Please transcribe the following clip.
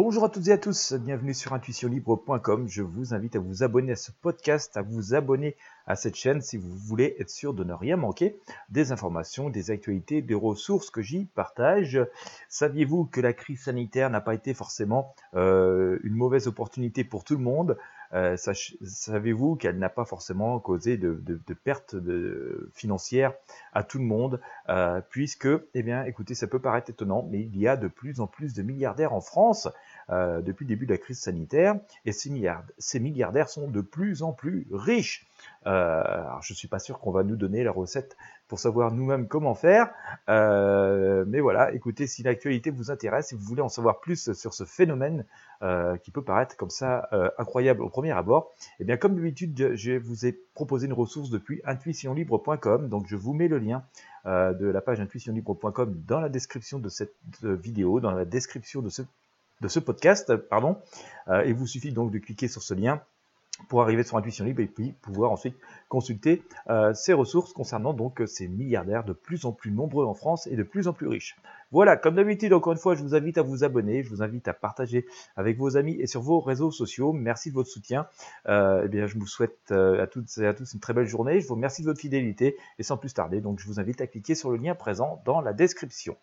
Bonjour à toutes et à tous, bienvenue sur intuitionlibre.com. Je vous invite à vous abonner à ce podcast, à vous abonner à cette chaîne si vous voulez être sûr de ne rien manquer des informations, des actualités, des ressources que j'y partage. Saviez-vous que la crise sanitaire n'a pas été forcément une mauvaise opportunité pour tout le monde ? Savez-vous qu'elle n'a pas forcément causé de pertes financières à tout le monde, puisque, eh bien, écoutez, ça peut paraître étonnant, mais il y a de plus en plus de milliardaires en France depuis le début de la crise sanitaire, et ces milliardaires sont de plus en plus riches. Alors, je ne suis pas sûr qu'on va nous donner la recette pour savoir nous-mêmes comment faire, mais voilà, écoutez, si l'actualité vous intéresse, si vous voulez en savoir plus sur ce phénomène qui peut paraître comme ça incroyable au premier abord, eh bien, comme d'habitude, je vous ai proposé une ressource depuis intuitionlibre.com, donc je vous mets le lien de la page intuitionlibre.com dans la description de cette vidéo, dans la description de ce podcast, pardon, et vous suffit donc de cliquer sur ce lien pour arriver sur Intuition Libre et puis pouvoir ensuite consulter ces ressources concernant donc ces milliardaires de plus en plus nombreux en France et de plus en plus riches. Voilà, comme d'habitude, encore une fois, je vous invite à vous abonner, je vous invite à partager avec vos amis et sur vos réseaux sociaux. Merci de votre soutien. Eh bien, je vous souhaite à toutes et à tous une très belle journée. Je vous remercie de votre fidélité et sans plus tarder, donc je vous invite à cliquer sur le lien présent dans la description.